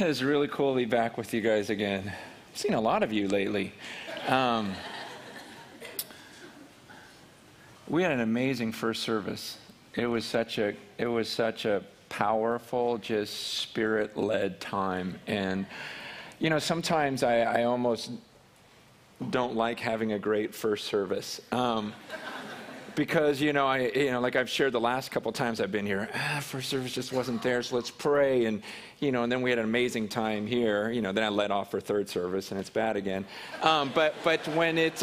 It's really cool to be back with you guys again. I've seen a lot of you lately. We had an amazing first service. It was such a powerful, just Spirit-led time. And you know, sometimes I almost don't like having a great first service. Because, you know, like I've shared the last couple times I've been here, first service just wasn't there, so let's pray. And, you know, and then we had an amazing time here. You know, then I let off for third service, and it's bad again. But when it,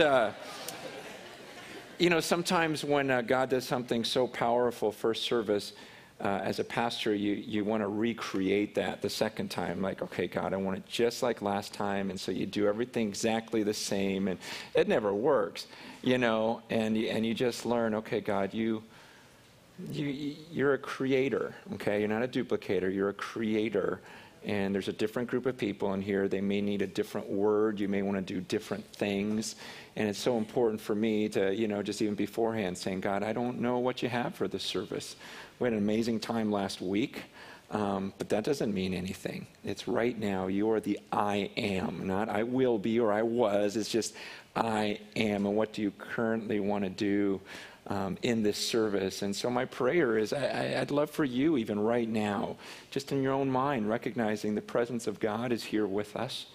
you know, sometimes when God does something so powerful first service, as a pastor, you want to recreate that the second time. Like, okay, God, I want it just like last time. And so you do everything exactly the same, and it never works. You know, and you just learn, okay, God, you're a creator, okay? You're not a duplicator, you're a creator. And there's a different group of people in here. They may need a different word. You may want to do different things. And it's so important for me to, you know, just even beforehand saying, God, I don't know what you have for this service. We had an amazing time last week. But that doesn't mean anything. It's right now. You are the I am, not I will be or I was. It's just I am. And what do you currently want to do in this service? And so my prayer is I'd love for you, even right now, just in your own mind, recognizing the presence of God is here with us.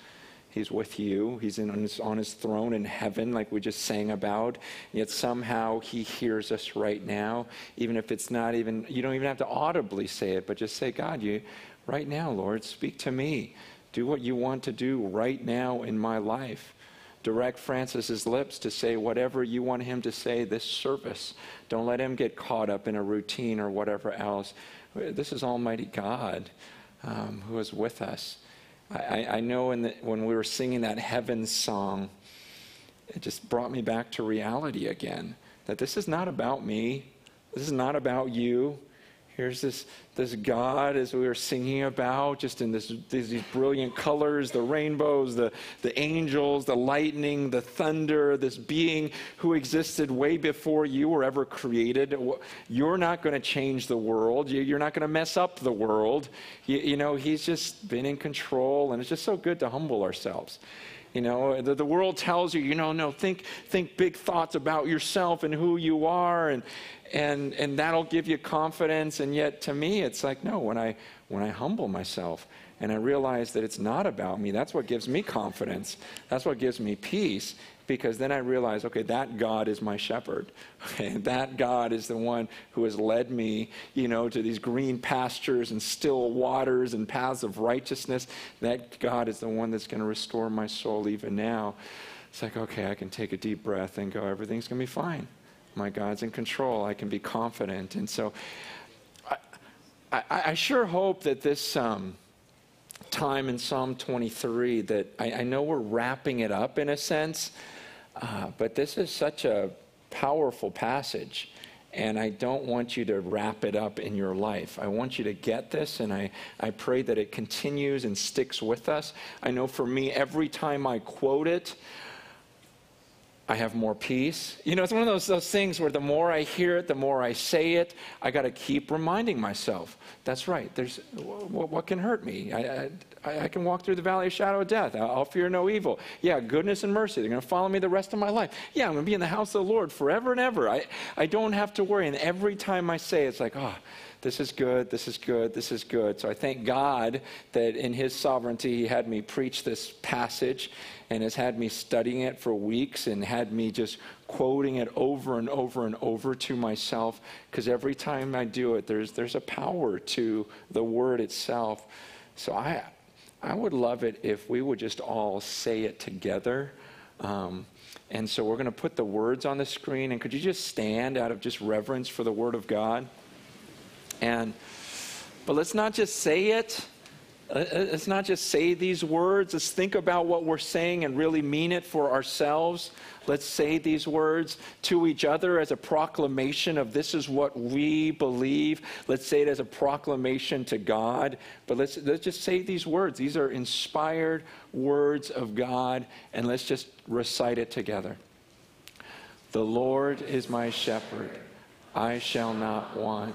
He's with you. He's on his throne in heaven, like we just sang about. Yet somehow he hears us right now, even if it's not even, you don't even have to audibly say it, but just say, God, you, right now, Lord, speak to me. Do what you want to do right now in my life. Direct Francis's lips to say whatever you want him to say this service. Don't let him get caught up in a routine or whatever else. This is Almighty God who is with us. I know when we were singing that heaven song, it just brought me back to reality again, that this is not about me. This is not about you. Here's this God, as we were singing about, just in these brilliant colors, the rainbows, the angels, the lightning, the thunder, this being who existed way before you were ever created. You're not going to change the world. You're not going to mess up the world. You know, he's just been in control, and it's just so good to humble ourselves. You know, the world tells you, you know, no, think big thoughts about yourself and who you are, and that'll give you confidence. And yet, to me, it's like, no, when I humble myself and I realize that it's not about me, that's what gives me confidence. That's what gives me peace, because then I realize, okay, that God is my shepherd. Okay, that God is the one who has led me, you know, to these green pastures and still waters and paths of righteousness. That God is the one that's going to restore my soul even now. It's like, okay, I can take a deep breath and go, everything's going to be fine. My God's in control. I can be confident. And so I sure hope that this time in Psalm 23, that I know we're wrapping it up in a sense, but this is such a powerful passage, and I don't want you to wrap it up in your life. I want you to get this, and I pray that it continues and sticks with us. I know for me, every time I quote it, I have more peace. You know, it's one of those things where the more I hear it, the more I say it, I got to keep reminding myself. That's right. There's what can hurt me? I can walk through the valley of shadow of death. I'll fear no evil. Yeah, goodness and mercy, they're going to follow me the rest of my life. Yeah, I'm going to be in the house of the Lord forever and ever. I don't have to worry. And every time I say it, it's like, oh, this is good, this is good, this is good. So I thank God that in his sovereignty, he had me preach this passage and has had me studying it for weeks and had me just quoting it over and over and over to myself, because every time I do it, there's a power to the word itself. So I would love it if we would just all say it together. And so we're going to put the words on the screen. And could you just stand out of just reverence for the word of God? But let's not just say it. Let's not just say these words. Let's think about what we're saying and really mean it for ourselves. Let's say these words to each other as a proclamation of this is what we believe. Let's say it as a proclamation to God. But let's just say these words. These are inspired words of God, and let's just recite it together. The Lord is my shepherd. I shall not want.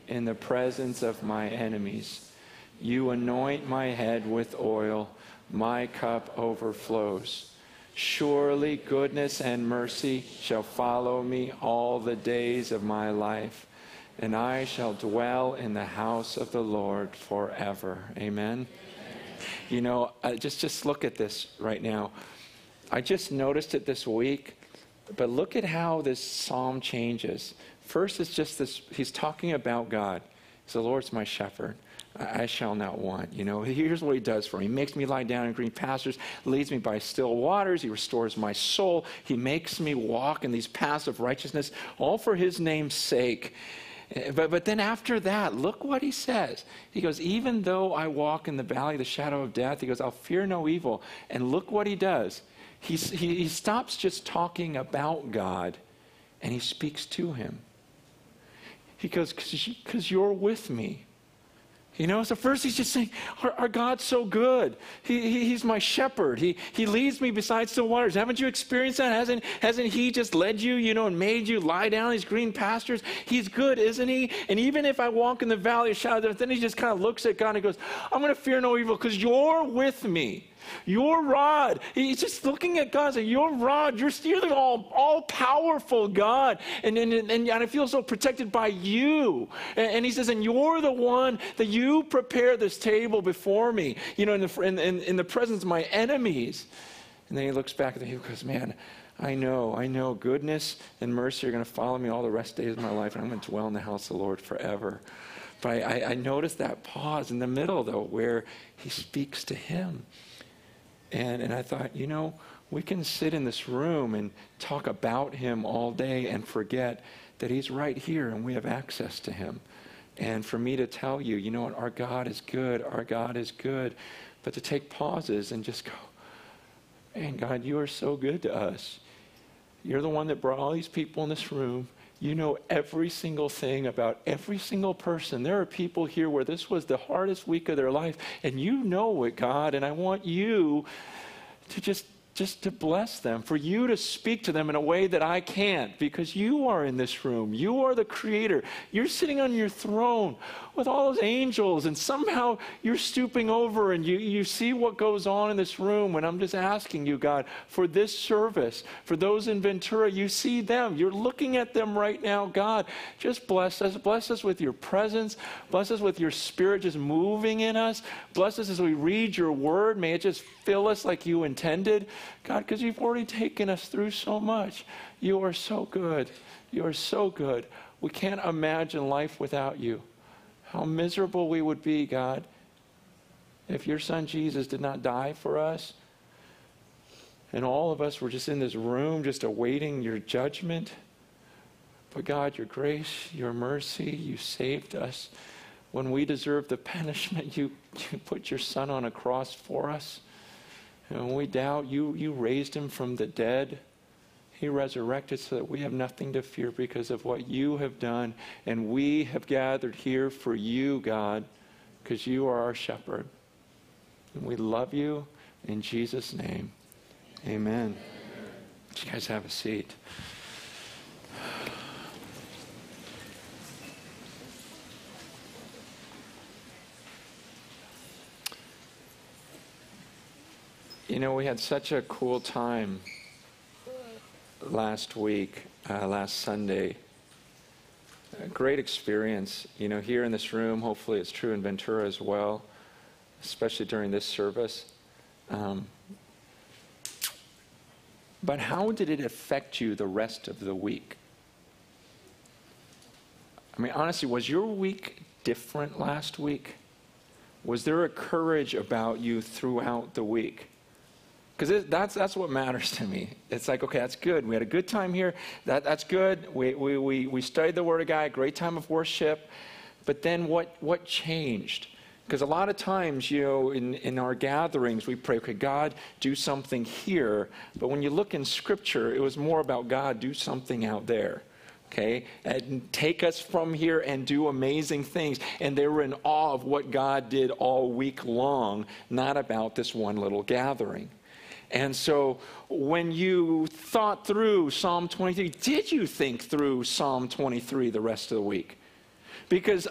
in the presence of my enemies. You anoint my head with oil. My cup overflows. Surely goodness and mercy shall follow me all the days of my life, and I shall dwell in the house of the Lord forever. Amen. You know, just look at this right now. I just noticed it this week, but look at how this psalm changes. First, it's just this, he's talking about God. He says, the Lord's my shepherd. I shall not want. You know, here's what he does for me. He makes me lie down in green pastures, leads me by still waters. He restores my soul. He makes me walk in these paths of righteousness, all for his name's sake. But then after that, look what he says. He goes, even though I walk in the valley of the shadow of death, he goes, I'll fear no evil. And look what he does. He stops just talking about God, and he speaks to him. He goes, because you're with me. You know, so first he's just saying, our God's so good. He's my shepherd. He leads me beside still waters. Haven't you experienced that? Hasn't he just led you, you know, and made you lie down in these green pastures? He's good, isn't he? And even if I walk in the valley of shadow of death, then he just kind of looks at God and he goes, I'm going to fear no evil because you're with me. Your rod. He's just looking at God and saying, your rod, you're the all-powerful God. And I feel so protected by you. And he says, and you're the one that you prepare this table before me, you know, in the presence of my enemies. And then he looks back at the table and goes, man, I know goodness and mercy are going to follow me all the rest of the days of my life. And I'm going to dwell in the house of the Lord forever. But I noticed that pause in the middle, though, where he speaks to him. And I thought, you know, we can sit in this room and talk about him all day and forget that he's right here and we have access to him. And for me to tell you, you know what, our God is good, our God is good. But to take pauses and just go, man, God, you are so good to us. You're the one that brought all these people in this room. You know every single thing about every single person. There are people here where this was the hardest week of their life, and you know it, God, and I want you to just to bless them, for you to speak to them in a way that I can't, because you are in this room. You are the creator. You're sitting on your throne with all those angels, and somehow you're stooping over, and you see what goes on in this room. And I'm just asking you, God, for this service, for those in Ventura, you see them. You're looking at them right now. God, just bless us. Bless us with your presence. Bless us with your spirit just moving in us. Bless us as we read your word. May it just fill us like you intended, God, because you've already taken us through so much. You are so good. You are so good. We can't imagine life without you. How miserable we would be, God, if your son Jesus did not die for us and all of us were just in this room just awaiting your judgment. But God, your grace, your mercy, you saved us. When we deserved the punishment, you put your son on a cross for us. And when we doubt, you raised him from the dead. He resurrected so that we have nothing to fear because of what you have done. And we have gathered here for you, God, because you are our shepherd. And we love you in Jesus' name. Amen. You guys have a seat. You know, we had such a cool time last week, last Sunday. A great experience, you know, here in this room. Hopefully it's true in Ventura as well, especially during this service. But how did it affect you the rest of the week? I mean, honestly, was your week different last week? Was there a courage about you throughout the week? Because that's what matters to me. It's like, okay, that's good. We had a good time here. That's good. We studied the Word of God. Great time of worship. But then what changed? Because a lot of times, you know, in our gatherings, we pray, okay, God, do something here. But when you look in Scripture, it was more about God, do something out there. Okay, and take us from here and do amazing things. And they were in awe of what God did all week long, not about this one little gathering. And so when you thought through Psalm 23, did you think through Psalm 23 the rest of the week? Because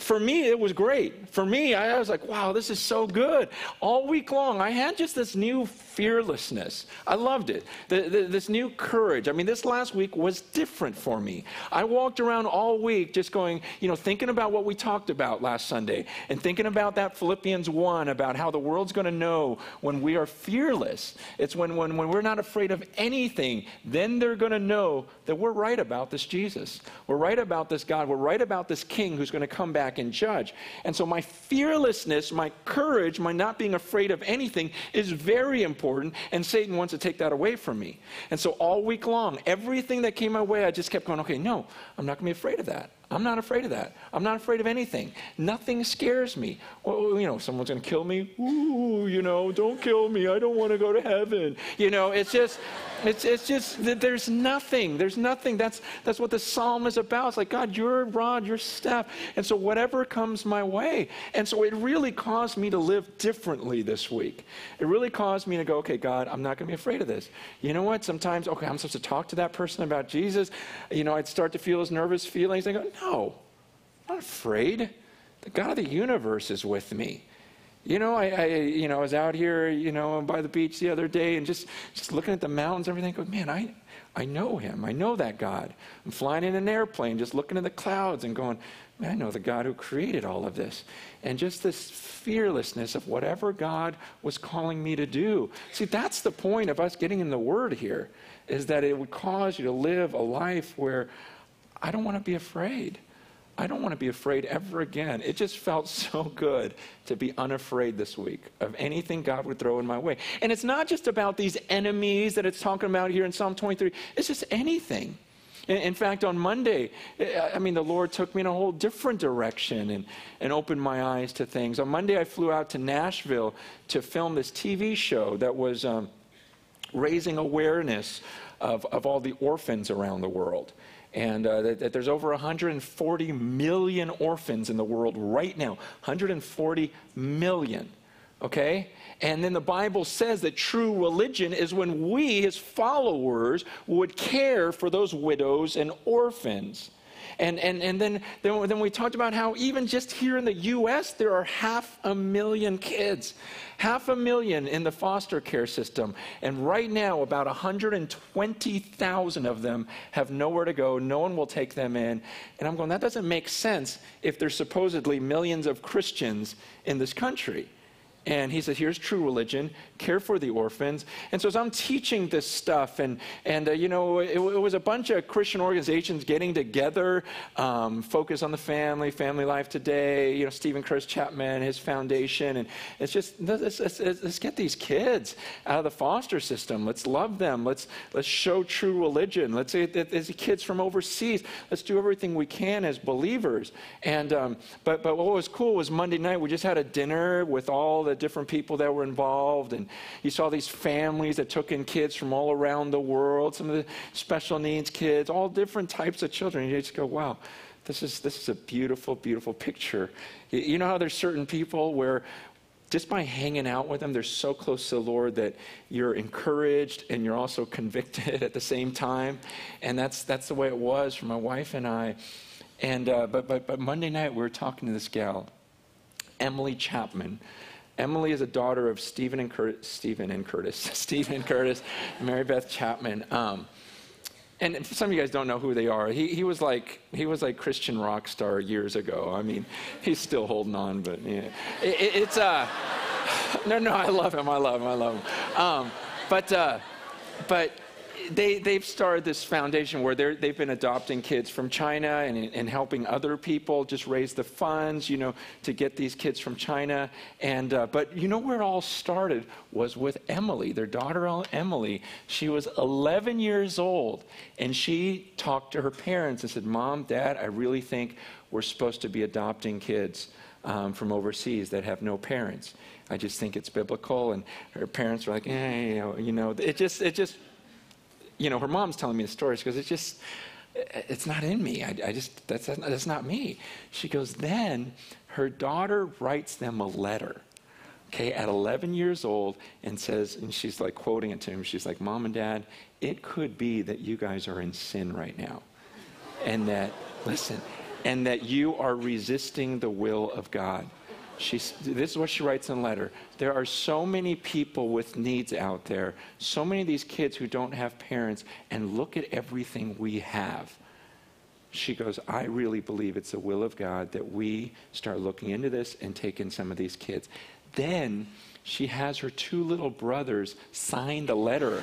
for me, it was great. For me, I was like, wow, this is so good. All week long, I had just this new fearlessness. I loved it. This new courage. I mean, this last week was different for me. I walked around all week just going, you know, thinking about what we talked about last Sunday and thinking about that Philippians 1 about how the world's going to know when we are fearless. It's when we're not afraid of anything, then they're going to know that we're right about this Jesus. We're right about this God. We're right about this King who's going to come back and judge. And so my fearlessness, my courage, my not being afraid of anything is very important, and Satan wants to take that away from me. And so all week long, everything that came my way, I just kept going, okay, no, I'm not going to be afraid of that. I'm not afraid of that. I'm not afraid of anything. Nothing scares me. Well, you know, someone's going to kill me. Ooh, you know, don't kill me. I don't want to go to heaven. You know, it's just, it's just that there's nothing. There's nothing. That's what the psalm is about. It's like, God, your rod, your staff. And so whatever comes my way. And so it really caused me to live differently this week. It really caused me to go, okay, God, I'm not going to be afraid of this. You know what? Sometimes, okay, I'm supposed to talk to that person about Jesus. You know, I'd start to feel his nervous feelings. I go, no, I'm not afraid. The God of the universe is with me. You know, I was out here, you know, by the beach the other day and just looking at the mountains and everything, going, man, I know him. I know that God. I'm flying in an airplane, just looking at the clouds and going, man, I know the God who created all of this. And just this fearlessness of whatever God was calling me to do. See, that's the point of us getting in the Word here, is that it would cause you to live a life where I don't want to be afraid. I don't want to be afraid ever again. It just felt so good to be unafraid this week of anything God would throw in my way. And it's not just about these enemies that it's talking about here in Psalm 23. It's just anything. In fact, on Monday, I mean, the Lord took me in a whole different direction and opened my eyes to things. On Monday, I flew out to Nashville to film this TV show that was raising awareness of all the orphans around the world. And that there's over 140 million orphans in the world right now. 140 million, okay? And then the Bible says that true religion is when we, his followers, would care for those widows and orphans. And then we talked about how even just here in the U.S., there are 500,000 kids, 500,000 in the foster care system. And right now, about 120,000 of them have nowhere to go. No one will take them in. And I'm going, that doesn't make sense if there's supposedly millions of Christians in this country. And he says, here's true religion, care for the orphans. And so as I'm teaching this stuff, and it was a bunch of Christian organizations getting together, Focus on the Family, Family Life Today, you know, Steven Curtis Chapman, his foundation. And it's just, let's get these kids out of the foster system. Let's love them. Let's show true religion. Let's say that there's kids from overseas. Let's do everything we can as believers. And but what was cool was Monday night, we just had a dinner with all the different people that were involved, and you saw these families that took in kids from all around the world, some of the special needs kids, all different types of children. You just go, wow, this is a beautiful, beautiful picture. You know how there's certain people where just by hanging out with them, they're so close to the Lord that you're encouraged and you're also convicted at the same time. And that's the way it was for my wife and I. And but Monday night we were talking to this gal, Emily Chapman. Emily is a daughter of Stephen and Curtis, Mary Beth Chapman. And some of you guys don't know who they are. He was like Christian rock star years ago. I mean, he's still holding on, but yeah, no, I love him. But they've started this foundation where they've been adopting kids from China and helping other people just raise the funds, you know, to get these kids from China. And but you know where it all started was with Emily, their daughter Emily. She was 11 years old, and she talked to her parents and said, "Mom, Dad, I really think we're supposed to be adopting kids from overseas that have no parents. I just think it's biblical." And her parents were like, "Hey, you know, it just." You know, her mom's telling me the story. She goes, it's not in me. I just, that's not me. She goes, then her daughter writes them a letter, okay, at 11 years old, and says, and she's like quoting it to him. She's like, "Mom and Dad, it could be that you guys are in sin right now. And that, listen, and that you are resisting the will of God." This is what she writes in a letter. "There are so many people with needs out there, so many of these kids who don't have parents, and look at everything we have." She goes, "I really believe it's the will of God that we start looking into this and take in some of these kids." Then she has her two little brothers sign the letter.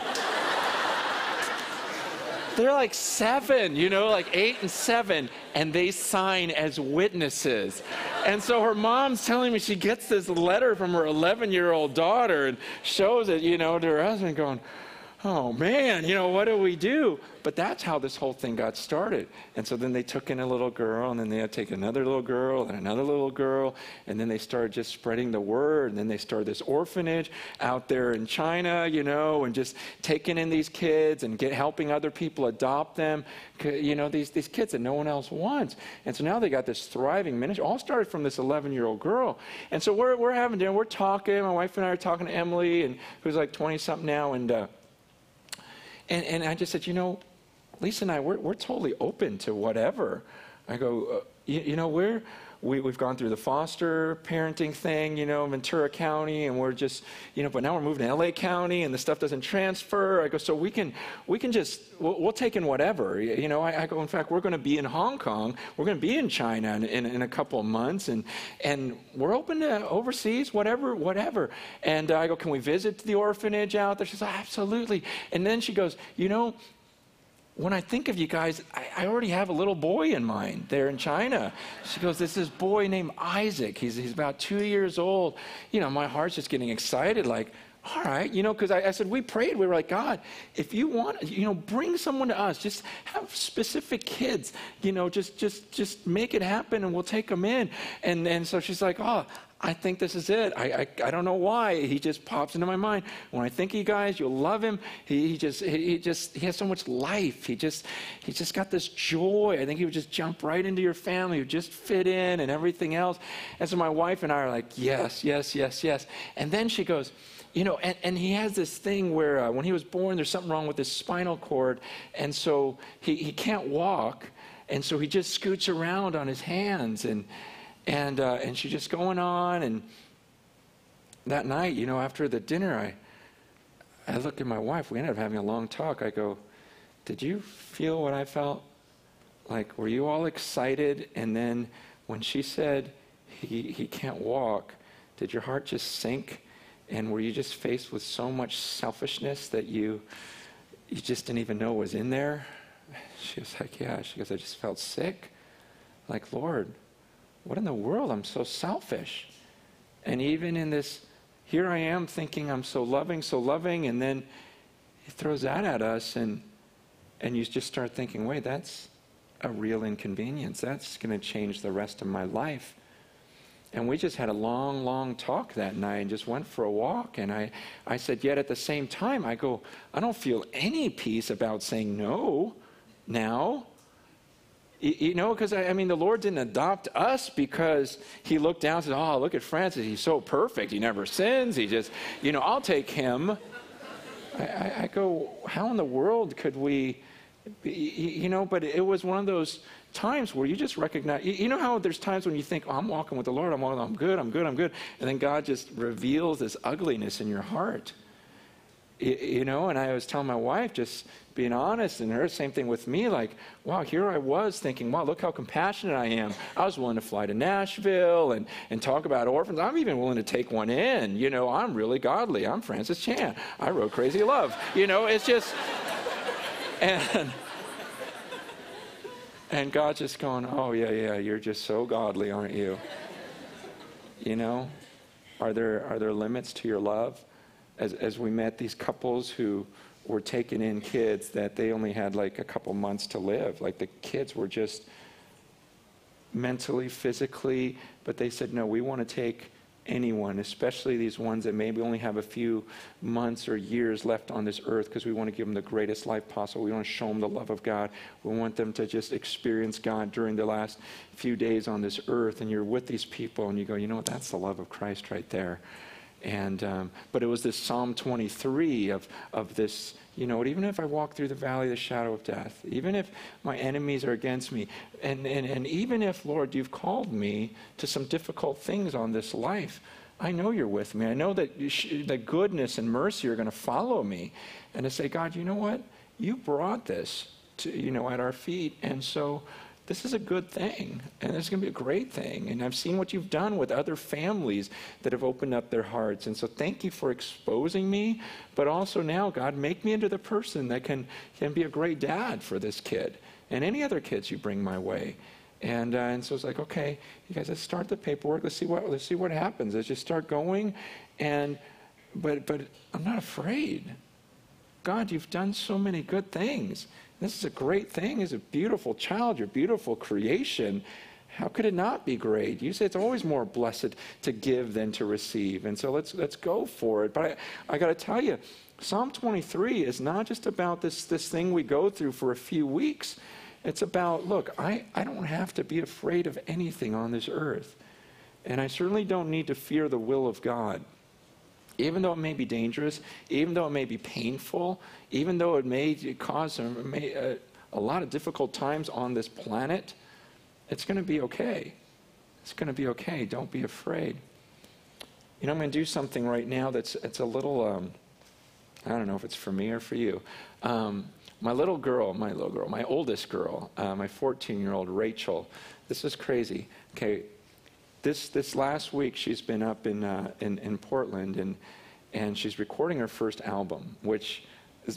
They're like 7, you know, like 8 and 7, and they sign as witnesses. And so her mom's telling me she gets this letter from her 11-year-old daughter and shows it, you know, to her husband, going, "Oh man, you know, what do we do?" But that's how this whole thing got started. And so then they took in a little girl, and then they had to take another little girl and another little girl, and then they started just spreading the word. And then they started this orphanage out there in China, you know, and just taking in these kids and helping other people adopt them, you know, these kids that no one else wants. And so now they got this thriving ministry. All started from this 11-year-old girl. And so we're having dinner, we're talking. My wife and I are talking to Emily, and who's like 20-something now, And I just said, "You know, Lisa and I, we're totally open to whatever." I go, you know, we've gone through the foster parenting thing, you know, Ventura County, and we're just, you know, but now we're moving to LA County, and the stuff doesn't transfer." I go, "So we can just, we'll take in whatever." You know, I go, "In fact, we're going to be in Hong Kong. We're going to be in China in a couple of months, and we're open to overseas, whatever. And I go, "Can we visit the orphanage out there?" She says, "Oh, absolutely." And then she goes, "You know, when I think of you guys, I already have a little boy in mind there in China." She goes, "There's this boy named Isaac. He's about 2 years old." You know, my heart's just getting excited, like, all right, you know, because I said, we prayed. We were like, "God, if you want, you know, bring someone to us. Just have specific kids, you know, just make it happen, and we'll take them in." And so she's like, "Oh, I think this is it. I don't know why. He just pops into my mind. When I think of you guys, you'll love him. He has so much life. He's just got this joy. I think he would just jump right into your family. He would just fit in and everything else." And so my wife and I are like, yes. And then she goes, "You know, and he has this thing where when he was born, there's something wrong with his spinal cord. And so he can't walk. And so he just scoots around on his hands." And she's just going on. And that night, you know, after the dinner, I looked at my wife. We ended up having a long talk. I go, "Did you feel what I felt? Like, were you all excited? And then when she said he can't walk, did your heart just sink? And were you just faced with so much selfishness that you just didn't even know was in there?" She was like, "Yeah." She goes, "I just felt sick. Like, Lord, what in the world? I'm so selfish. And even in this, here I am thinking I'm so loving, and then it throws that at us, and you just start thinking, wait, that's a real inconvenience. That's going to change the rest of my life." And we just had a long, long talk that night and just went for a walk. And I said, yet at the same time, I go, I don't feel any peace about saying no now. You know, because I mean, the Lord didn't adopt us because he looked down and said, "Oh, look at Francis. He's so perfect. He never sins. He just, you know, I'll take him." I go, how in the world could we, you know, but it was one of those times where you just recognize, you know how there's times when you think, "Oh, I'm walking with the Lord. I'm good. And then God just reveals this ugliness in your heart. You know, and I was telling my wife, just being honest, and her, same thing with me, like, wow, here I was thinking, wow, look how compassionate I am. I was willing to fly to Nashville and talk about orphans. I'm even willing to take one in. You know, I'm really godly. I'm Francis Chan. I wrote Crazy Love. You know, it's just, And God's just going, oh, yeah, you're just so godly, aren't you? You know, are there limits to your love? As we met these couples who were taking in kids that they only had like a couple months to live. Like the kids were just mentally, physically, but they said, no, we want to take anyone, especially these ones that maybe only have a few months or years left on this earth, because we want to give them the greatest life possible. We want to show them the love of God. We want them to just experience God during the last few days on this earth. And you're with these people and you go, you know what, that's the love of Christ right there. And but it was this Psalm 23 of this, you know, even if I walk through the valley of the shadow of death, even if my enemies are against me, and even if, Lord, you've called me to some difficult things on this life, I know you're with me. I know that goodness and mercy are going to follow me. And to say, God, you know what? You brought this to, you know, at our feet. And so this is a good thing, and it's going to be a great thing. And I've seen what you've done with other families that have opened up their hearts. And so thank you for exposing me, but also now, God, make me into the person that can be a great dad for this kid and any other kids you bring my way. And so it's like, okay, you guys, let's start the paperwork. Let's see what happens. Let's just start going. But I'm not afraid. God, you've done so many good things. This is a great thing. It's a beautiful child. Your beautiful creation. How could it not be great? You say it's always more blessed to give than to receive. And so let's go for it. But I got to tell you, Psalm 23 is not just about this thing we go through for a few weeks. It's about, look, I don't have to be afraid of anything on this earth. And I certainly don't need to fear the will of God. Even though it may be dangerous, even though it may be painful, even though it may cause a lot of difficult times on this planet, it's going to be okay. It's going to be okay. Don't be afraid. You know, I'm going to do something right now that's a little, I don't know if it's for me or for you. My oldest girl, my 14-year-old Rachel, this is crazy. Okay. This last week, she's been up in Portland, and she's recording her first album, which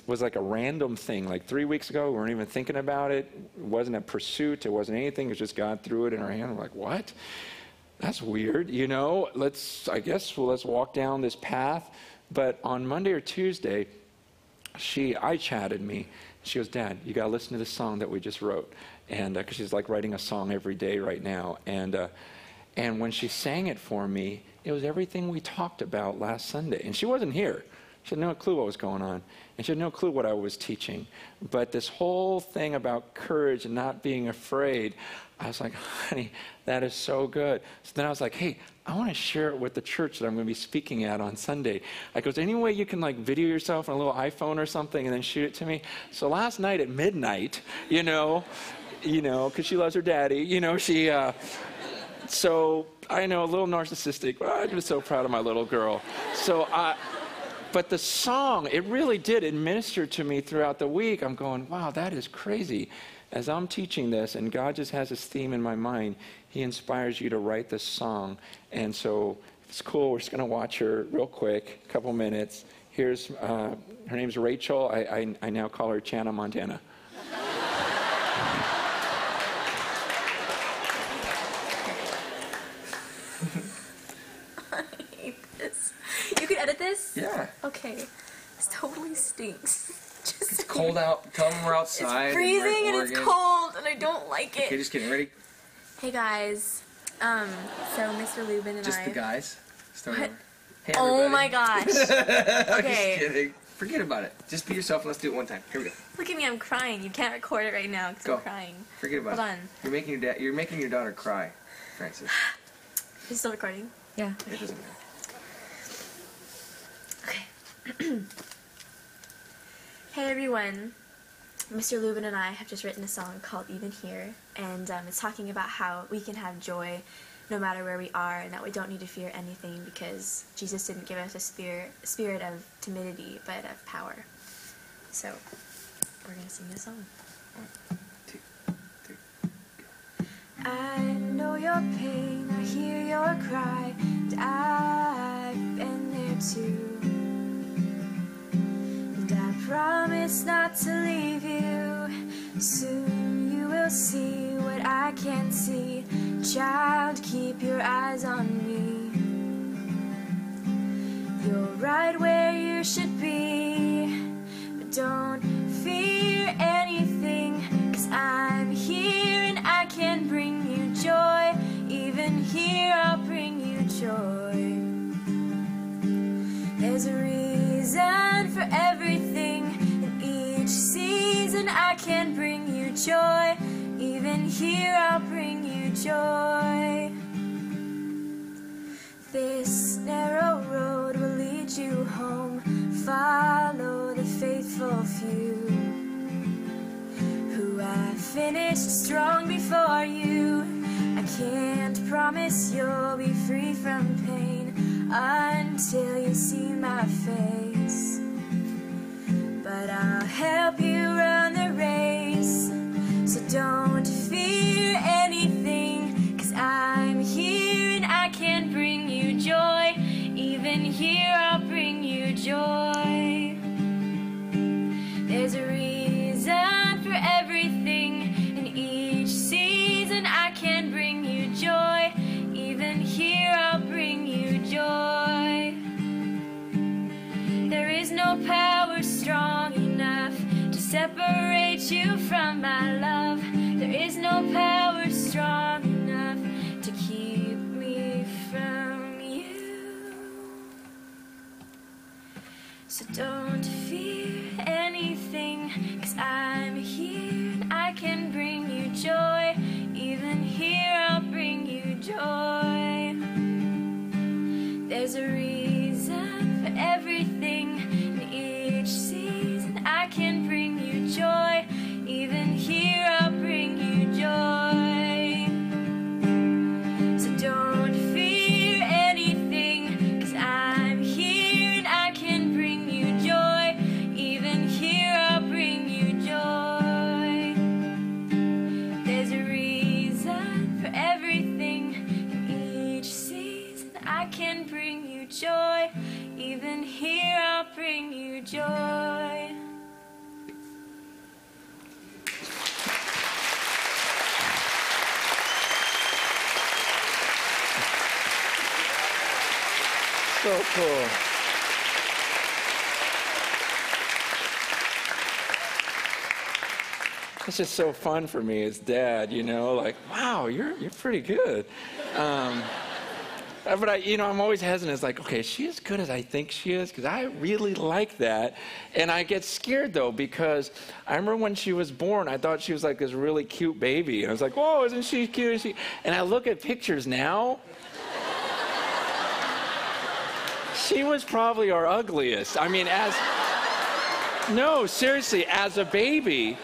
was like a random thing. Like 3 weeks ago, we weren't even thinking about it. It wasn't a pursuit. It wasn't anything. It was just God threw it in her hand. We're like, what? That's weird, you know. Let's walk down this path. But on Monday or Tuesday, she iChatted me. She goes, Dad, you got to listen to this song that we just wrote. And because she's like writing a song every day right now. And when she sang it for me, it was everything we talked about last Sunday. And she wasn't here. She had no clue what was going on. And she had no clue what I was teaching. But this whole thing about courage and not being afraid, I was like, honey, that is so good. So then I was like, hey, I want to share it with the church that I'm going to be speaking at on Sunday. I go, is there any way you can like video yourself on a little iPhone or something and then shoot it to me? So last night at midnight, you know, because she loves her daddy, you know, she... So I know, a little narcissistic, but I'm just so proud of my little girl. But the song, it really did. It ministered to me throughout the week. I'm going, wow, that is crazy. As I'm teaching this, and God just has this theme in my mind, he inspires you to write this song. And so it's cool. We're just going to watch her real quick, a couple minutes. Here's, her name's Rachel. I now call her Chana Montana. This? Yeah. Okay. This totally stinks. Just it's cold out. Tell them we're outside. It's freezing and it's cold and I don't like it. Okay, just getting ready. Hey guys. So Mr. Lubin and just the guys. What? Hey, oh my gosh. Okay. Just kidding. Forget about it. Just be yourself and let's do it one time. Here we go. Look at me, I'm crying. You can't record it right now because I'm crying. Forget about it. Hold on. You're making your daughter cry, Francis. Is it still recording? Yeah. It doesn't matter. Hey everyone, Mr. Lubin and I have just written a song called Even Here, and it's talking about how we can have joy no matter where we are, and that we don't need to fear anything because Jesus didn't give us a spirit of timidity, but of power. So, we're going to sing this song. 1, 2, 3, go. I know your pain, I hear your cry, and I've been there too. I promise not to leave you. your eyes on me. You're right where you should be, but don't fear anything, 'cause I'm here and I can bring you joy. Even here I'll bring you joy. There's a reason for everything, in each season I can bring you joy. Even here I'll bring you joy. This narrow road will lead you home. Follow the faithful few, who I finished strong before you. I can't promise you'll be free from pain until you see my face, but I'll help you run the race. So don't fear anything, 'cause I'm here and I can bring you joy. Even here I'll bring you joy. There's a reason for everything, in each season I can bring you joy. Even here I'll bring you joy. There is no power strong enough to separate you from my love. There is no power strong enough to keep me from you. So don't fear anything, 'cause I'm here and I can bring you joy. Even here I'll bring you joy. There's a reason for everything, in each season I can bring you joy. Even here I'll bring you joy. So don't fear anything, 'cause I'm here and I can bring you joy. Even here I'll bring you joy. There's a reason for everything, in each season I can bring you joy. Even here I'll bring you joy. So cool. It's just so fun for me as dad, you know, like, wow, you're pretty good. But I'm always hesitant. It's like, okay, is she as good as I think she is? Because I really like that. And I get scared, though, because I remember when she was born, I thought she was like this really cute baby. And I was like, whoa, isn't she cute? And I look at pictures now. She was probably our ugliest. I mean, no, seriously, as a baby.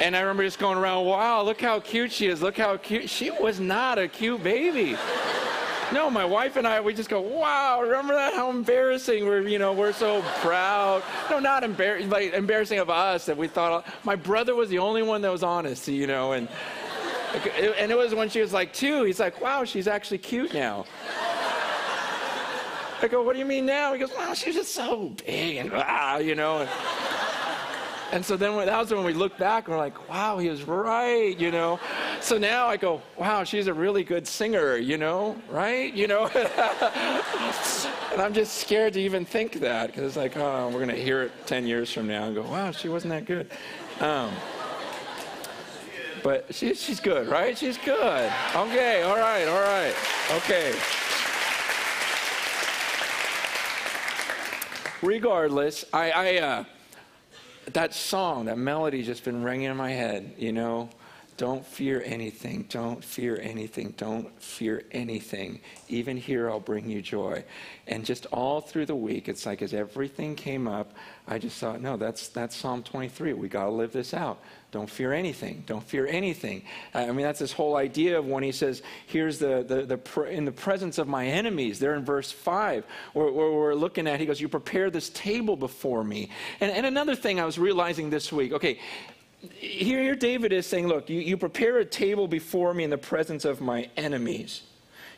And I remember just going around, wow, look how cute she is. Look how cute. She was not a cute baby. No, my wife and I, we just go, wow, remember that? How embarrassing. We're so proud. No, not embarrassing, like embarrassing of us that we thought. My brother was the only one that was honest, And it was when she was like 2, he's like, wow, she's actually cute now. I go, what do you mean now? He goes, wow, she's just so big and And so then that was when we looked back and we're like, wow, he was right, So now I go, wow, she's a really good singer, right? And I'm just scared to even think that because it's like, oh, we're going to hear it 10 years from now and go, wow, she wasn't that good. But she's good, right? She's good. Okay, all right, okay. Regardless, I that song, that melody just been ringing in my head, Don't fear anything, don't fear anything, don't fear anything. Even here I'll bring you joy. And just all through the week, it's like as everything came up, I just thought, no, that's Psalm 23. We got to live this out. Don't fear anything, don't fear anything. I mean, that's this whole idea of when he says, here's in the presence of my enemies. There in verse 5, where we're looking at, he goes, you prepare this table before me. And another thing I was realizing this week, okay, here David is saying, look, you prepare a table before me in the presence of my enemies.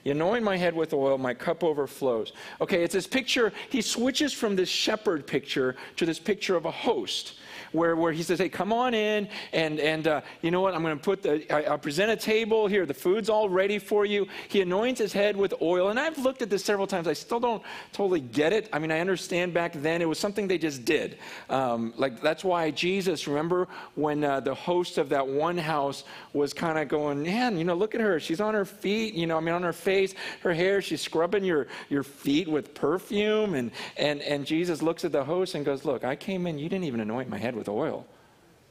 You anoint my head with oil, my cup overflows. Okay, it's this picture, he switches from this shepherd picture to this picture of a host. where he says, hey, come on in, and you know what, I'm going to I'll present a table here. The food's all ready for you. He anoints his head with oil. And I've looked at this several times. I still don't totally get it. I mean, I understand back then it was something they just did. Like, that's why Jesus, remember when the host of that one house was kind of going, man, you know, look at her. She's on her feet, you know, I mean, on her face, her hair. She's scrubbing your feet with perfume. And Jesus looks at the host and goes, look, I came in. You didn't even anoint my head with oil.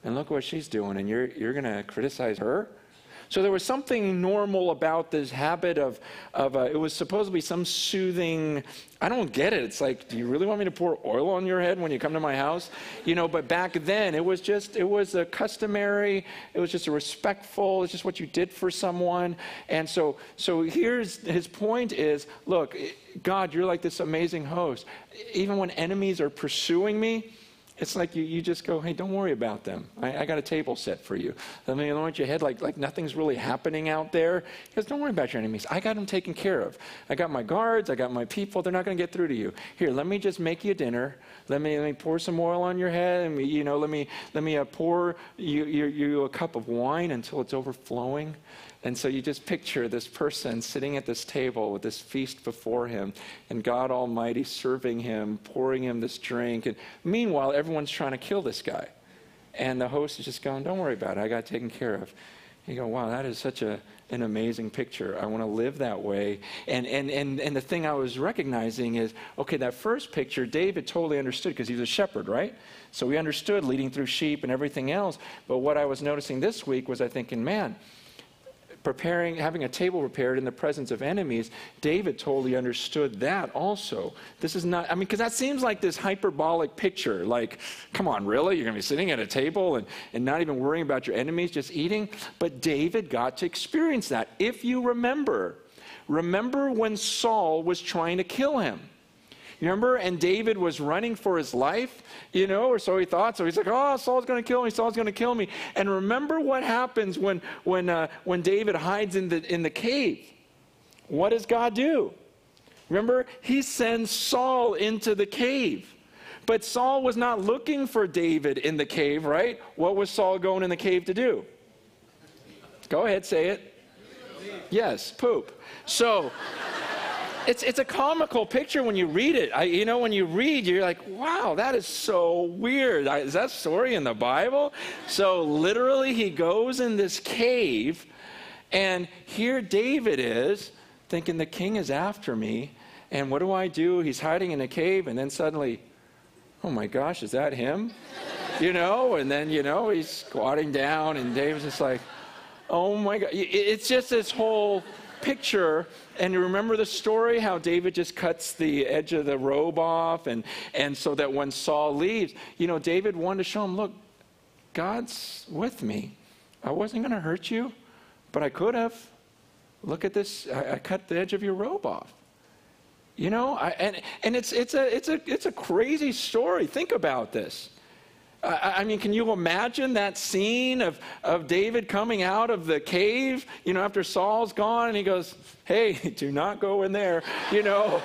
And look what she's doing, and you're going to criticize her? So there was something normal about this habit of it was supposed to be some soothing, I don't get it. It's like, do you really want me to pour oil on your head when you come to my house? You know, but back then it was a customary, it was just a respectful, it's just what you did for someone. And so here's his point is, look, God, you're like this amazing host. Even when enemies are pursuing me, it's like you just go, hey, don't worry about them. I got a table set for you. Let me anoint your head like nothing's really happening out there. He goes, don't worry about your enemies. I got them taken care of. I got my guards. I got my people. They're not going to get through to you. Here, let me just make you dinner. Let me pour some oil on your head. And you know, let me pour you a cup of wine until it's overflowing. And so you just picture this person sitting at this table with this feast before him and God Almighty serving him, pouring him this drink. And meanwhile, everyone's trying to kill this guy. And the host is just going, don't worry about it. I got taken care of. You go, wow, that is such an amazing picture. I want to live that way. And the thing I was recognizing is, okay, that first picture, David totally understood because he was a shepherd, right? So we understood leading through sheep and everything else. But what I was noticing this week was I thinking, man, preparing, having a table prepared in the presence of enemies, David totally understood that also. This is not, I mean, because that seems like this hyperbolic picture, like, come on, really? You're going to be sitting at a table and not even worrying about your enemies, just eating? But David got to experience that. If you remember when Saul was trying to kill him. You remember? And David was running for his life, you know, or so he thought. So he's like, oh, Saul's going to kill me. Saul's going to kill me. And remember what happens when David hides in the cave. What does God do? Remember? He sends Saul into the cave. But Saul was not looking for David in the cave, right? What was Saul going in the cave to do? Go ahead, say it. Yes, poop. So... It's a comical picture when you read it. You know, when you read, you're like, wow, that is so weird. Is that story in the Bible? So literally he goes in this cave, and here David is thinking the king is after me, and what do I do? He's hiding in a cave, and then suddenly, oh my gosh, is that him? You know, and then, you know, he's squatting down, and David's just like, oh my God. It's just this whole... picture. And you remember the story how David just cuts the edge of the robe off and so that when Saul leaves, you know, David wanted to show him, look, God's with me. I wasn't going to hurt you, but I could have. Look at this. I cut the edge of your robe off. You know, and it's a crazy story. Think about this. I mean, can you imagine that scene of David coming out of the cave, you know, after Saul's gone, and he goes, hey, do not go in there, you know,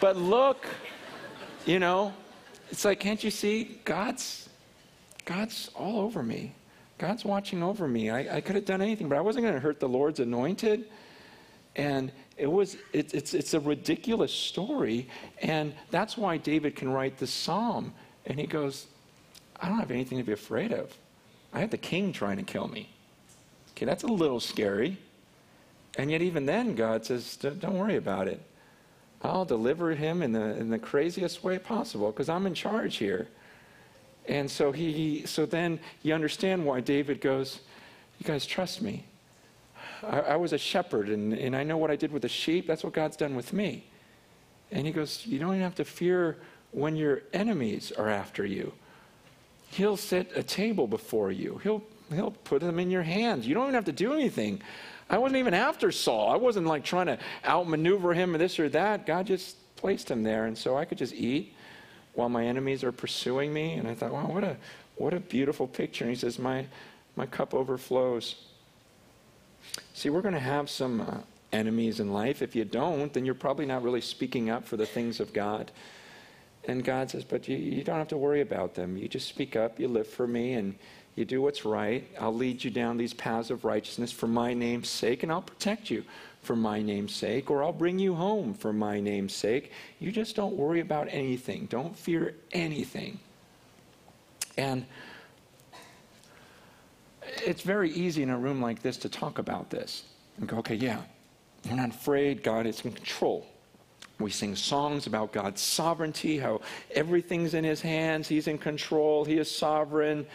but look, you know, it's like, can't you see? God's all over me. God's watching over me. I could have done anything, but I wasn't going to hurt the Lord's anointed. And it's a ridiculous story. And that's why David can write this psalm. And he goes, I don't have anything to be afraid of. I had the king trying to kill me. Okay, that's a little scary. And yet even then, God says, don't worry about it. I'll deliver him in the craziest way possible because I'm in charge here. And so then you understand why David goes, you guys trust me. I was a shepherd, and I know what I did with the sheep. That's what God's done with me. And he goes, you don't even have to fear when your enemies are after you. He'll set a table before you. He'll put them in your hands. You don't even have to do anything. I wasn't even after Saul. I wasn't like trying to outmaneuver him or this or that. God just placed him there. And so I could just eat while my enemies are pursuing me. And I thought, wow, what a beautiful picture. And he says, my cup overflows. See, we're going to have some enemies in life. If you don't, then you're probably not really speaking up for the things of God. And God says, but you don't have to worry about them. You just speak up, you live for me, and you do what's right. I'll lead you down these paths of righteousness for my name's sake, and I'll protect you for my name's sake, or I'll bring you home for my name's sake. You just don't worry about anything. Don't fear anything. And it's very easy in a room like this to talk about this and go, okay, yeah, we're not afraid. God is in control. We sing songs about God's sovereignty, how everything's in his hands, he's in control, he is sovereign.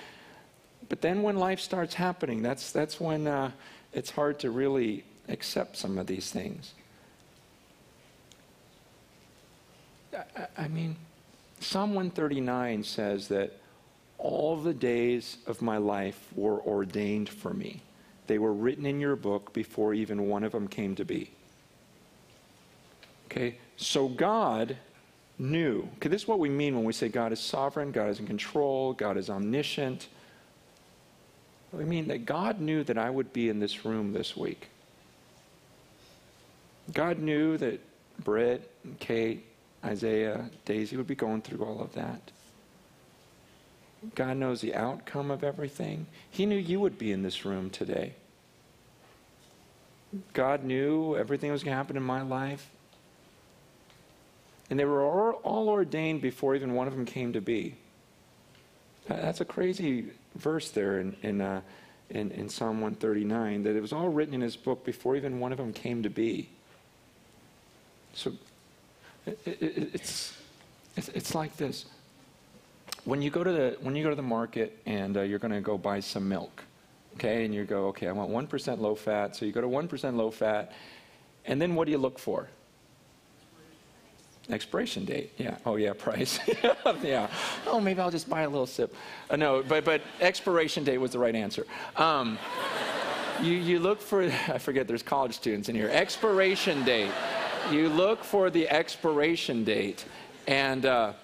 But then when life starts happening, that's when it's hard to really accept some of these things. I mean, Psalm 139 says that all the days of my life were ordained for me. They were written in your book before even one of them came to be. Okay, so God knew. Okay, this is what we mean when we say God is sovereign, God is in control, God is omniscient. We mean that God knew that I would be in this room this week. God knew that Britt, Kate, Isaiah, Daisy would be going through all of that. God knows the outcome of everything. He knew you would be in this room today. God knew everything that was going to happen in my life. And they were all ordained before even one of them came to be. That's a crazy verse there in Psalm 139, that it was all written in his book before even one of them came to be. So it's like this. When you go to the market and you're going to go buy some milk, okay, and you go, okay, I want 1% low fat. So you go to 1% low fat, and then what do you look for? Expiration date, yeah. Oh, yeah, price. Yeah. Oh, maybe I'll just buy a little sip. No, but expiration date was the right answer. You look for, I forget, there's college students in here. Expiration date. You look for the expiration date. And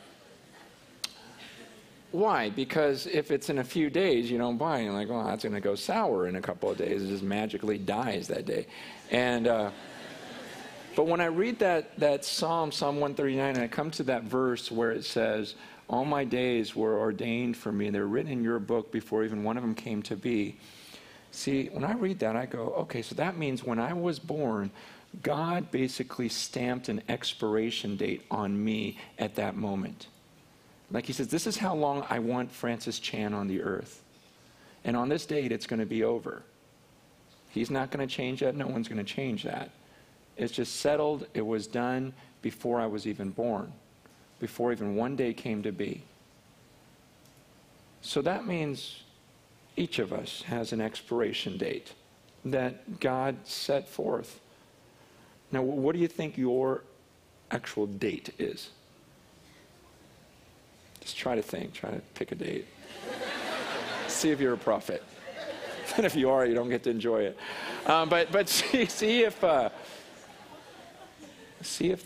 why? Because if it's in a few days, you don't buy it. You're like, well, that's going to go sour in a couple of days. It just magically dies that day. And but when I read that psalm, Psalm 139, and I come to that verse where it says, all my days were ordained for me, and they're written in your book before even one of them came to be. See, when I read that, I go, okay, so that means when I was born, God basically stamped an expiration date on me at that moment. Like he says, this is how long I want Francis Chan on the earth. And on this date, it's going to be over. He's not going to change that. No one's going to change that. It's just settled. It was done before I was even born, before even one day came to be. So that means each of us has an expiration date that God set forth. Now, what do you think your actual date is? Just try to think. Try to pick a date. See if you're a prophet. And if you are, you don't get to enjoy it. But see if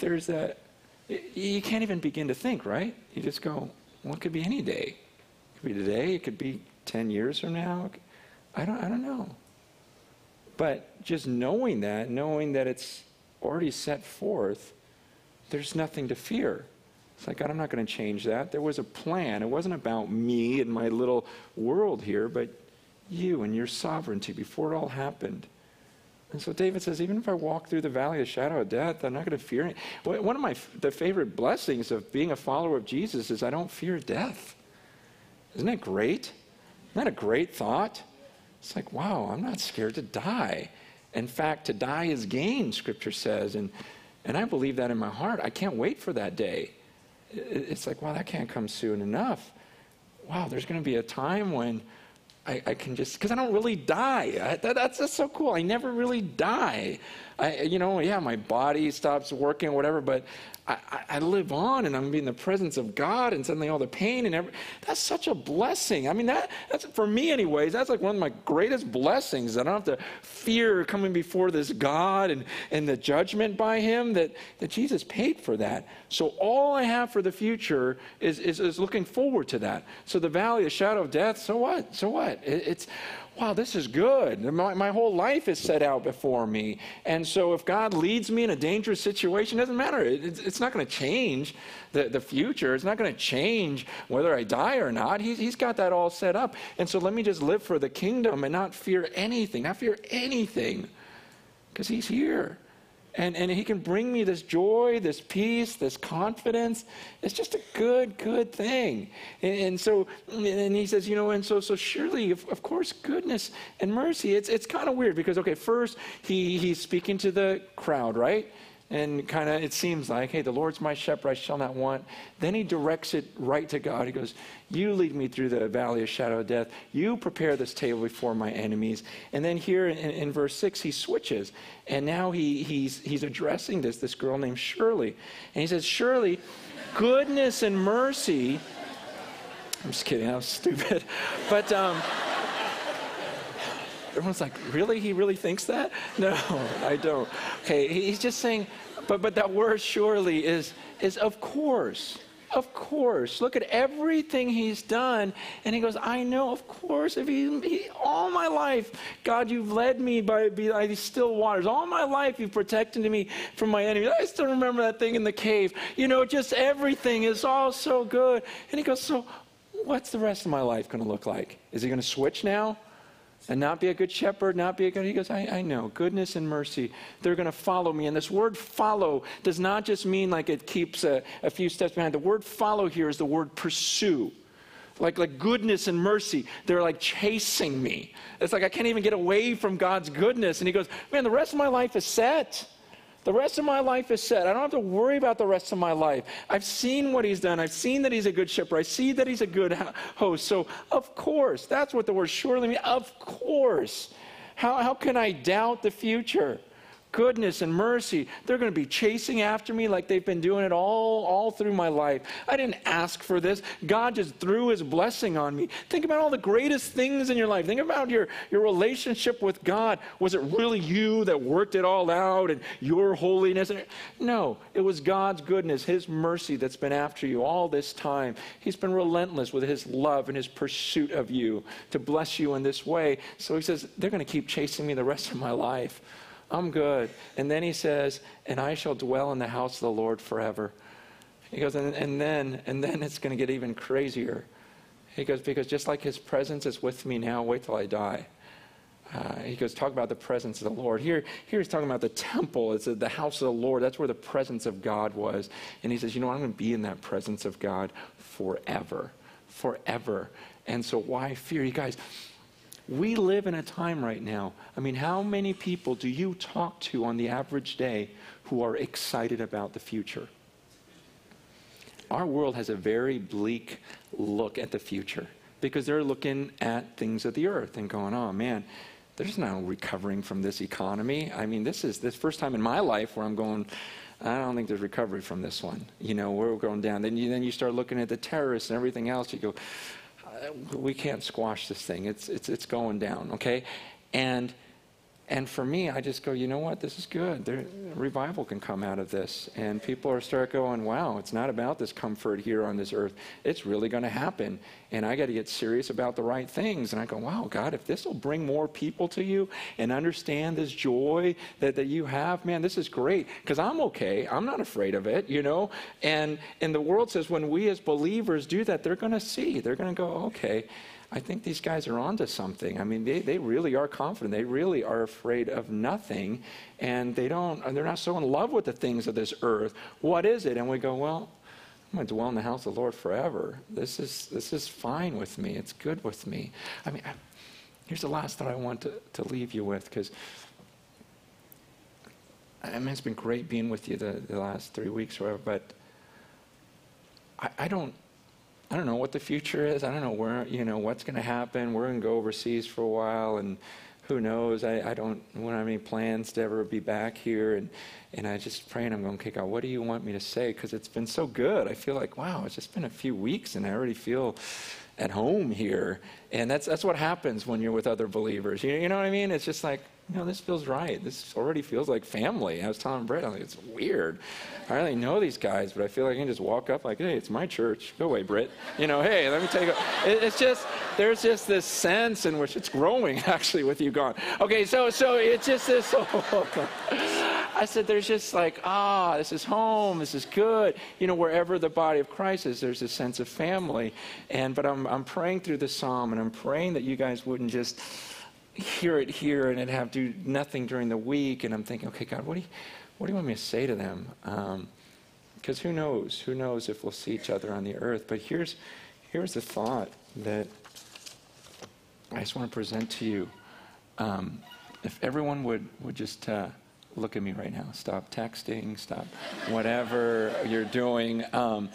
there's that. You can't even begin to think, right? You just go, well, it could be any day. It could be today. It could be 10 years from now. I don't know. But just knowing that it's already set forth, there's nothing to fear. It's like, God, I'm not going to change that. There was a plan. It wasn't about me and my little world here, but you and your sovereignty before it all happened. And so David says, even if I walk through the valley of the shadow of death, I'm not going to fear it. One of the favorite blessings of being a follower of Jesus is I don't fear death. Isn't that great? Isn't that a great thought? It's like, wow, I'm not scared to die. In fact, to die is gain, Scripture says. And I believe that in my heart. I can't wait for that day. It's like, wow, that can't come soon enough. Wow, there's going to be a time when I can just, because I don't really die. That's just so cool. I never really die. My body stops working or whatever, but I live on, and I'm going to be in the presence of God, and suddenly all the pain and everything. That's such a blessing. I mean, that's for me anyways, that's like one of my greatest blessings. I don't have to fear coming before this God and the judgment by him that Jesus paid for that. So all I have for the future is looking forward to that. So the valley, the shadow of death, so what? wow, this is good. My whole life is set out before me. And so if God leads me in a dangerous situation, it doesn't matter. It's not going to change the future. It's not going to change whether I die or not. He's got that all set up. And so let me just live for the kingdom and not fear anything, because he's here. And he can bring me this joy, this peace, this confidence. It's just a good thing. And so he says, so surely, of course, goodness and mercy. It's kind of weird because, okay, first he's speaking to the crowd, right? And kind of it seems like, hey, the Lord's my shepherd, I shall not want. Then he directs it right to God. He goes, you lead me through the valley of shadow of death. You prepare this table before my enemies. And then here in verse 6, he switches. And now he's addressing this girl named Shirley. And he says, Shirley, goodness and mercy. I'm just kidding, that was stupid. But everyone's like, really? He really thinks that? No, I don't. Okay, he's just saying, but that word surely is of course. Of course. Look at everything he's done. And he goes, I know, of course. If all my life, God, you've led me by these still waters. All my life, you've protected me from my enemies. I still remember that thing in the cave. Just everything is all so good. And he goes, so what's the rest of my life going to look like? Is he going to switch now? And not be a good shepherd, he goes, I know, goodness and mercy, they're going to follow me. And this word follow does not just mean like it keeps a few steps behind. The word follow here is the word pursue. Like goodness and mercy, they're like chasing me. It's like I can't even get away from God's goodness. And he goes, man, the rest of my life is set. The rest of my life is set. I don't have to worry about the rest of my life. I've seen what he's done. I've seen that he's a good shepherd. I see that he's a good host. So, of course, that's what the word surely means. Of course. How can I doubt the future? Goodness and mercy, they're going to be chasing after me like they've been doing it all through my life. I didn't ask for this. God just threw his blessing on me. Think about all the greatest things in your life. Think about your relationship with God. Was it really you that worked it all out and your holiness? No, it was God's goodness, his mercy that's been after you all this time. He's been relentless with his love and his pursuit of you to bless you in this way. So he says, they're going to keep chasing me the rest of my life. I'm good. And then he says, and I shall dwell in the house of the Lord forever. He goes, and then it's going to get even crazier. He goes, because just like his presence is with me now, wait till I die. He goes, talk about the presence of the Lord. Here he's talking about the temple. It's the house of the Lord. That's where the presence of God was. And he says, I'm going to be in that presence of God forever. And so why fear? You guys, we live in a time right now. I mean, how many people do you talk to on the average day who are excited about the future? Our world has a very bleak look at the future because they're looking at things of the earth and going, oh, man, there's no recovering from this economy. I mean, this is the first time in my life where I'm going, I don't think there's recovery from this one. We're going down. Then you start looking at the terrorists and everything else. You go, we can't squash this thing. It's going down, okay? And for me, I just go, this is good. Revival can come out of this. And people are start going, wow, it's not about this comfort here on this earth. It's really going to happen. And I got to get serious about the right things. And I go, wow, God, if this will bring more people to you and understand this joy that you have, man, this is great. Because I'm okay. I'm not afraid of it, And the world says when we as believers do that, they're going to see. They're going to go, okay, I think these guys are onto something. I mean, they really are confident. They really are afraid of nothing, and they're not so in love with the things of this earth. What is it? And we go, well, I'm going to dwell in the house of the Lord forever. This is fine with me. It's good with me. I mean, here's the last thought I want to leave you with, because it's been great being with you the last 3 weeks or whatever, but I don't know what the future is. I don't know where, what's going to happen. We're going to go overseas for a while, and who knows? I don't have any plans to ever be back here. And I just pray, and I'm going, okay, God, what do you want me to say? Because it's been so good. I feel like, wow, it's just been a few weeks, and I already feel at home here. And that's what happens when you're with other believers. You know what I mean? It's just like, you know, this feels right. This already feels like family. I was telling Britt, I was like, it's weird. I don't really know these guys, but I feel like I can just walk up like, hey, it's my church. Go away, Britt. You know, hey, let me take a... It's just, there's just this sense in which it's growing, actually, with you gone. Okay, so it's just this... I said, there's just like, this is home, this is good. You know, wherever the body of Christ is, there's a sense of family. But I'm praying through the psalm, and I'm praying that you guys wouldn't just hear it here and have to do nothing during the week. And I'm thinking, okay, God, what do you want me to say to them? Because who knows if we'll see each other on the earth. But here's the thought that I just want to present to you. If everyone would just... look at me right now. Stop texting. Stop whatever you're doing, and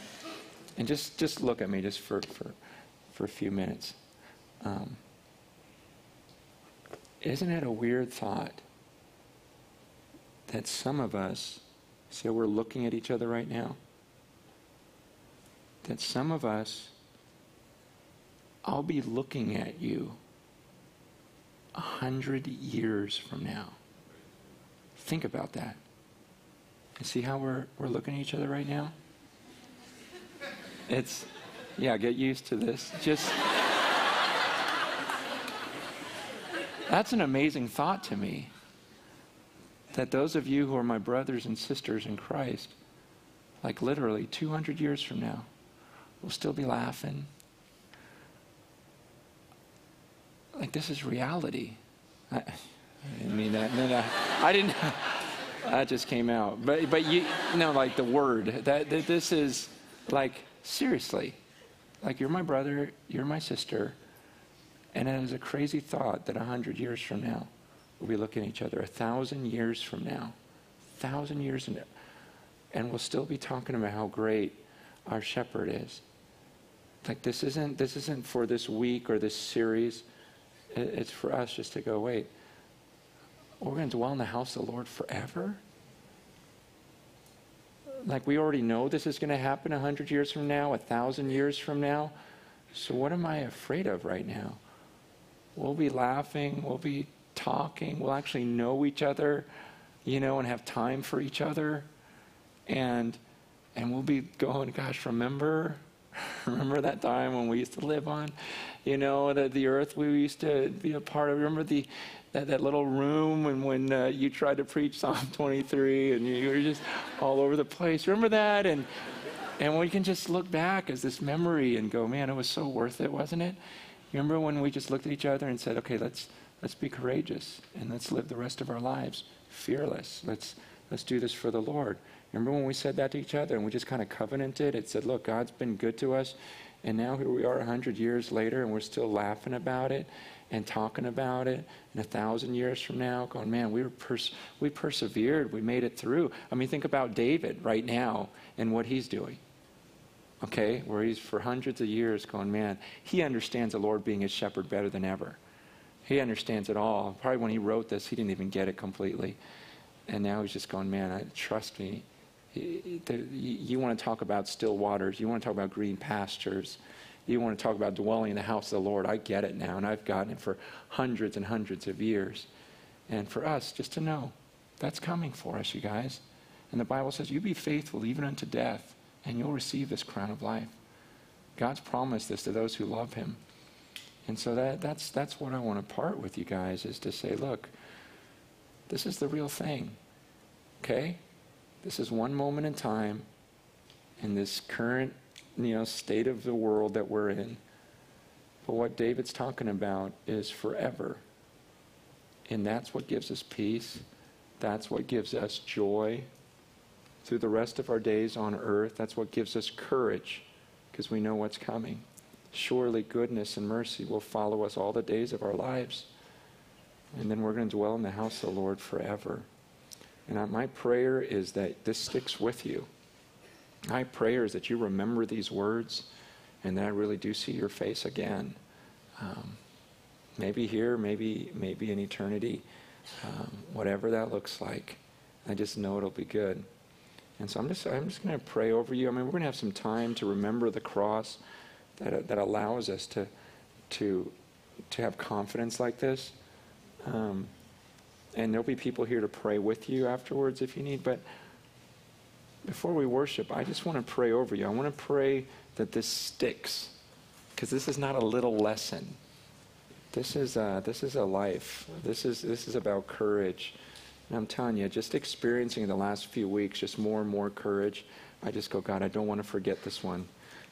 just look at me just for a few minutes. Isn't it a weird thought that some of us, see, we're looking at each other right now. That some of us, I'll be looking at you 100 years from now. Think about that. And see how we're looking at each other right now? It's, yeah, get used to this. Just, that's an amazing thought to me. That those of you who are my brothers and sisters in Christ, like literally 200 years from now, will still be laughing. Like, this is reality. I didn't mean that. No. I didn't. That just came out. But you know, like the word that this is like seriously, like you're my brother, you're my sister, and it is a crazy thought that 100 years from now we'll be looking at each other, 1,000 years from now, 1,000 years from now, and we'll still be talking about how great our shepherd is. Like this isn't for this week or this series. It's for us just to go wait. We're going to dwell in the house of the Lord forever? Like we already know this is going to happen 100 years from now, 1,000 years from now. So what am I afraid of right now? We'll be laughing. We'll be talking. We'll actually know each other, you know, and have time for each other. And we'll be going, gosh, remember that time when we used to live on, you know, the earth we used to be a part of. Remember that little room when you tried to preach Psalm 23 and you were just all over the place. Remember that? And we can just look back as this memory and go, man, it was so worth it, wasn't it? You remember when we just looked at each other and said, okay, let's be courageous and let's live the rest of our lives fearless. Let's do this for the Lord. Remember when we said that to each other and we just kind of covenanted? It said, look, God's been good to us. And now here we are 100 years later and we're still laughing about it and talking about it. And 1,000 years from now going, man, we persevered. We made it through. I mean, think about David right now and what he's doing. Okay? Where he's for hundreds of years going, man, he understands the Lord being his shepherd better than ever. He understands it all. Probably when he wrote this, he didn't even get it completely. And now he's just going, man, trust me. You want to talk about still waters. You want to talk about green pastures. You want to talk about dwelling in the house of the Lord. I get it now, and I've gotten it for hundreds and hundreds of years. And for us, just to know, that's coming for us, you guys. And the Bible says, you be faithful even unto death, and you'll receive this crown of life. God's promised this to those who love him. And so that's what I want to part with you guys, is to say, look, this is the real thing, okay? This is one moment in time in this current, you know, state of the world that we're in. But what David's talking about is forever. And that's what gives us peace. That's what gives us joy through the rest of our days on earth. That's what gives us courage, because we know what's coming. Surely goodness and mercy will follow us all the days of our lives. And then we're going to dwell in the house of the Lord forever. And my prayer is that this sticks with you. My prayer is that you remember these words and that I really do see your face again. Maybe here, maybe in eternity, whatever that looks like. I just know it'll be good. And so I'm just going to pray over you. I mean, we're going to have some time to remember the cross, that allows us to have confidence like this. And there'll be people here to pray with you afterwards if you need. But before we worship, I just want to pray over you. I want to pray that this sticks, because this is not a little lesson. This is a life. This is about courage. And I'm telling you, just experiencing the last few weeks, just more and more courage. I just go, God, I don't want to forget this one,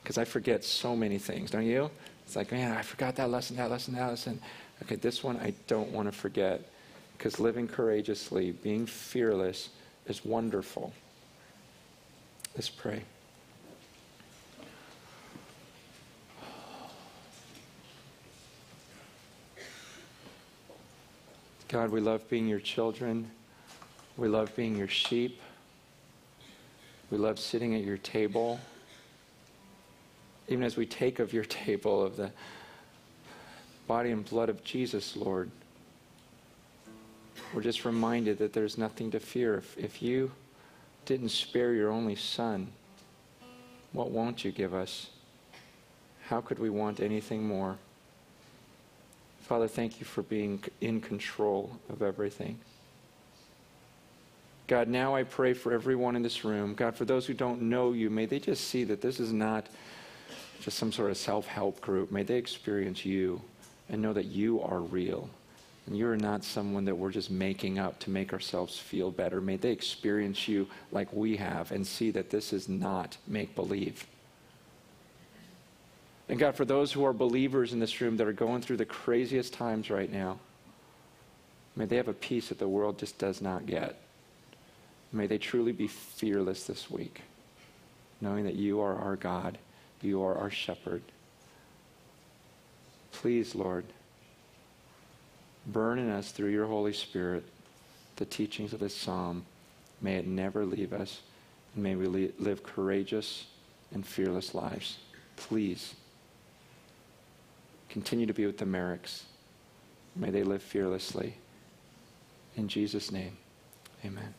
because I forget so many things, don't you? It's like, man, I forgot that lesson, that lesson, that lesson. Okay, this one I don't want to forget, because living courageously, being fearless is wonderful. Let's pray. God, we love being your children. We love being your sheep. We love sitting at your table. Even as we take of your table, of the body and blood of Jesus, Lord, we're just reminded that there's nothing to fear. If you didn't spare your only son, what won't you give us? How could we want anything more? Father, thank you for being in control of everything. God, now I pray for everyone in this room. God, for those who don't know you, may they just see that this is not just some sort of self-help group. May they experience you and know that you are real. And you are not someone that we're just making up to make ourselves feel better. May they experience you like we have and see that this is not make-believe. And God, for those who are believers in this room that are going through the craziest times right now, may they have a peace that the world just does not get. May they truly be fearless this week, knowing that you are our God, you are our shepherd. Please, Lord, burn in us through your Holy Spirit the teachings of this psalm. May it never leave us, and may we live courageous and fearless lives. Please. Continue to be with the Merricks. May they live fearlessly. In Jesus' name, amen.